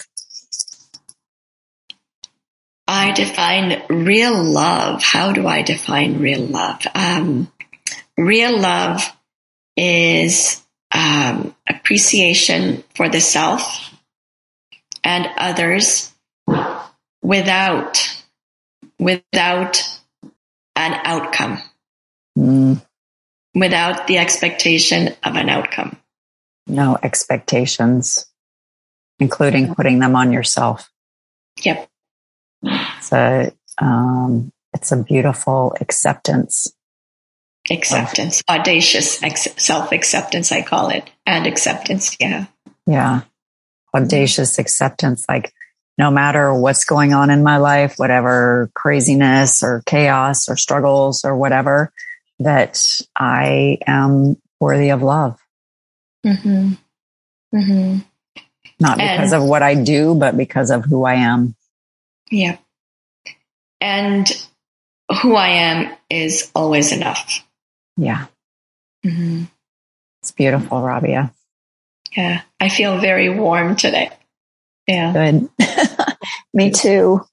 I define real love. How do I define real love? Real love is appreciation for the self and others without an outcome, without the expectation of an outcome. No expectations, including putting them on yourself. Yep. It's a beautiful acceptance, audacious self-acceptance, I call it, and acceptance. Yeah. Audacious acceptance. Like, no matter what's going on in my life, whatever craziness or chaos or struggles or whatever, that I am worthy of love. Mm-hmm. Mm-hmm. Not because of what I do, but because of who I am. Yeah. And who I am is always enough. Yeah. Mm-hmm. It's beautiful, Rabia. Yeah. I feel very warm today. Yeah. Good. Me too.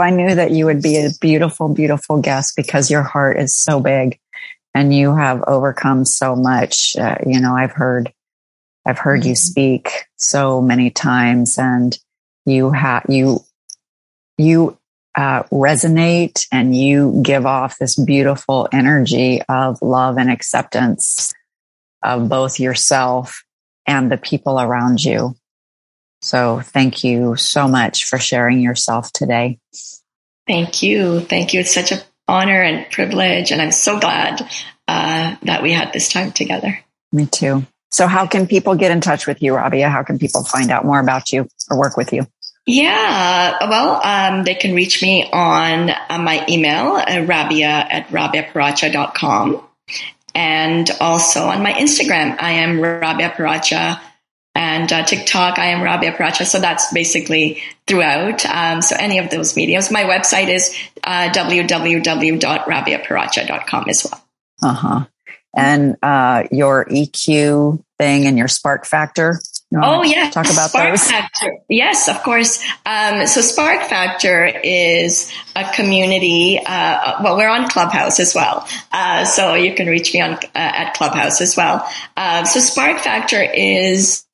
I knew that you would be a beautiful, beautiful guest, because your heart is so big and you have overcome so much. I've heard mm-hmm. you speak so many times, and you resonate, and you give off this beautiful energy of love and acceptance of both yourself and the people around you. So thank you so much for sharing yourself today. Thank you. Thank you. It's such an honor and privilege. And I'm so glad that we had this time together. Me too. So how can people get in touch with you, Rabia? How can people find out more about you or work with you? Yeah, well, they can reach me on my email, rabia@rabiaparacha.com. And also on my Instagram, I am Rabia Paracha, and TikTok, I am Rabia Paracha. So that's basically throughout. So any of those mediums. My website is www.rabiaparacha.com as well. And your EQ thing and your Spark Factor. Oh, yeah. Talk about those. Factor. Yes, of course. So Spark Factor is a community. Well, we're on Clubhouse as well. So you can reach me on at Clubhouse as well. So Spark Factor is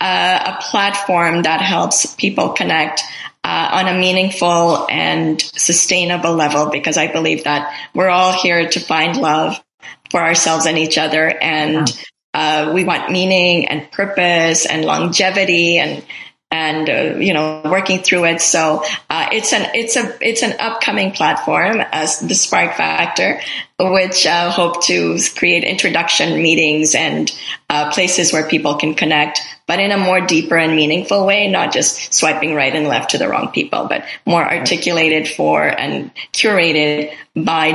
a platform that helps people connect on a meaningful and sustainable level, because I believe that we're all here to find love for ourselves and each other. And we want meaning and purpose and longevity and you know, working through it. So it's an upcoming platform as the Spark Factor, which hope to create introduction meetings and places where people can connect, but in a more deeper and meaningful way, not just swiping right and left to the wrong people, but more articulated for and curated by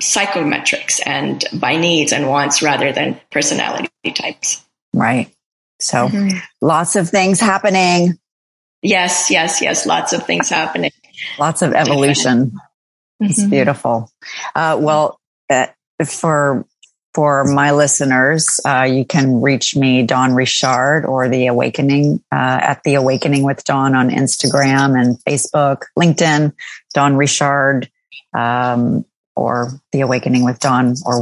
psychometrics and by needs and wants rather than personality types. Right. So lots of things happening. Yes. Lots of things happening. Lots of evolution. It's beautiful. For my listeners, you can reach me, Dawn Richard, or The Awakening, at The Awakening with Dawn on Instagram and Facebook, LinkedIn, Dawn Richard, or The Awakening with Dawn, or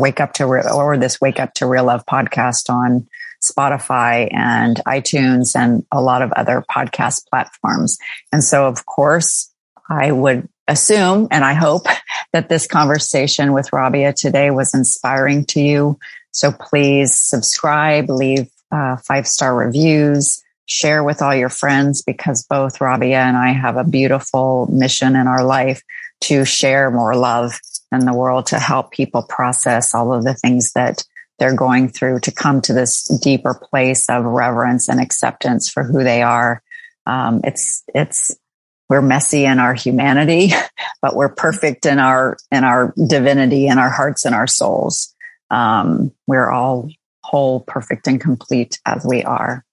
this Wake Up to Real Love podcast on Spotify and iTunes and a lot of other podcast platforms. And so, of course, I would assume, and I hope, that this conversation with Rabia today was inspiring to you. So please subscribe, leave 5-star reviews, share with all your friends, because both Rabia and I have a beautiful mission in our life to share more love in the world, to help people process all of the things that they're going through, to come to this deeper place of reverence and acceptance for who they are. We're messy in our humanity, but we're perfect in our divinity, in our hearts and our souls. We're all whole, perfect, and complete as we are.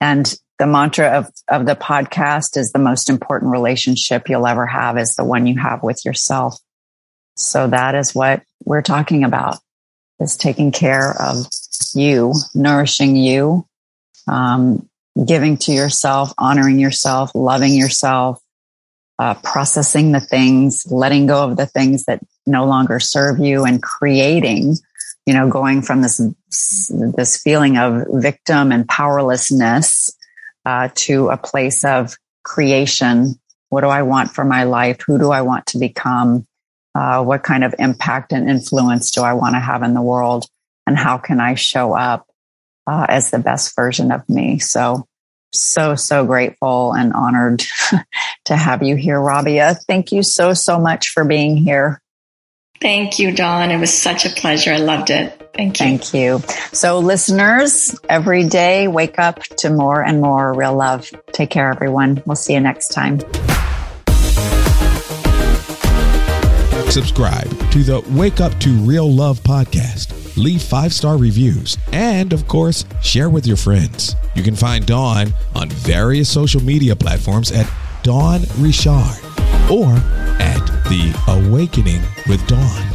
And the mantra of the podcast is the most important relationship you'll ever have is the one you have with yourself. So that is what we're talking about, is taking care of you, nourishing you, giving to yourself, honoring yourself, loving yourself, processing the things, letting go of the things that no longer serve you, and creating, you know, going from this feeling of victim and powerlessness to a place of creation. What do I want for my life? Who do I want to become? What kind of impact and influence do I want to have in the world? And how can I show up as the best version of me? So grateful and honored to have you here, Rabia. Thank you so much for being here. Thank you, Dawn. It was such a pleasure. I loved it. Thank you. Thank you. So listeners, every day, wake up to more and more real love. Take care, everyone. We'll see you next time. Subscribe to the Wake Up to Real Love podcast. Leave 5-star reviews. And, of course, share with your friends. You can find Dawn on various social media platforms at Dawn Richard or at The Awakening with Dawn.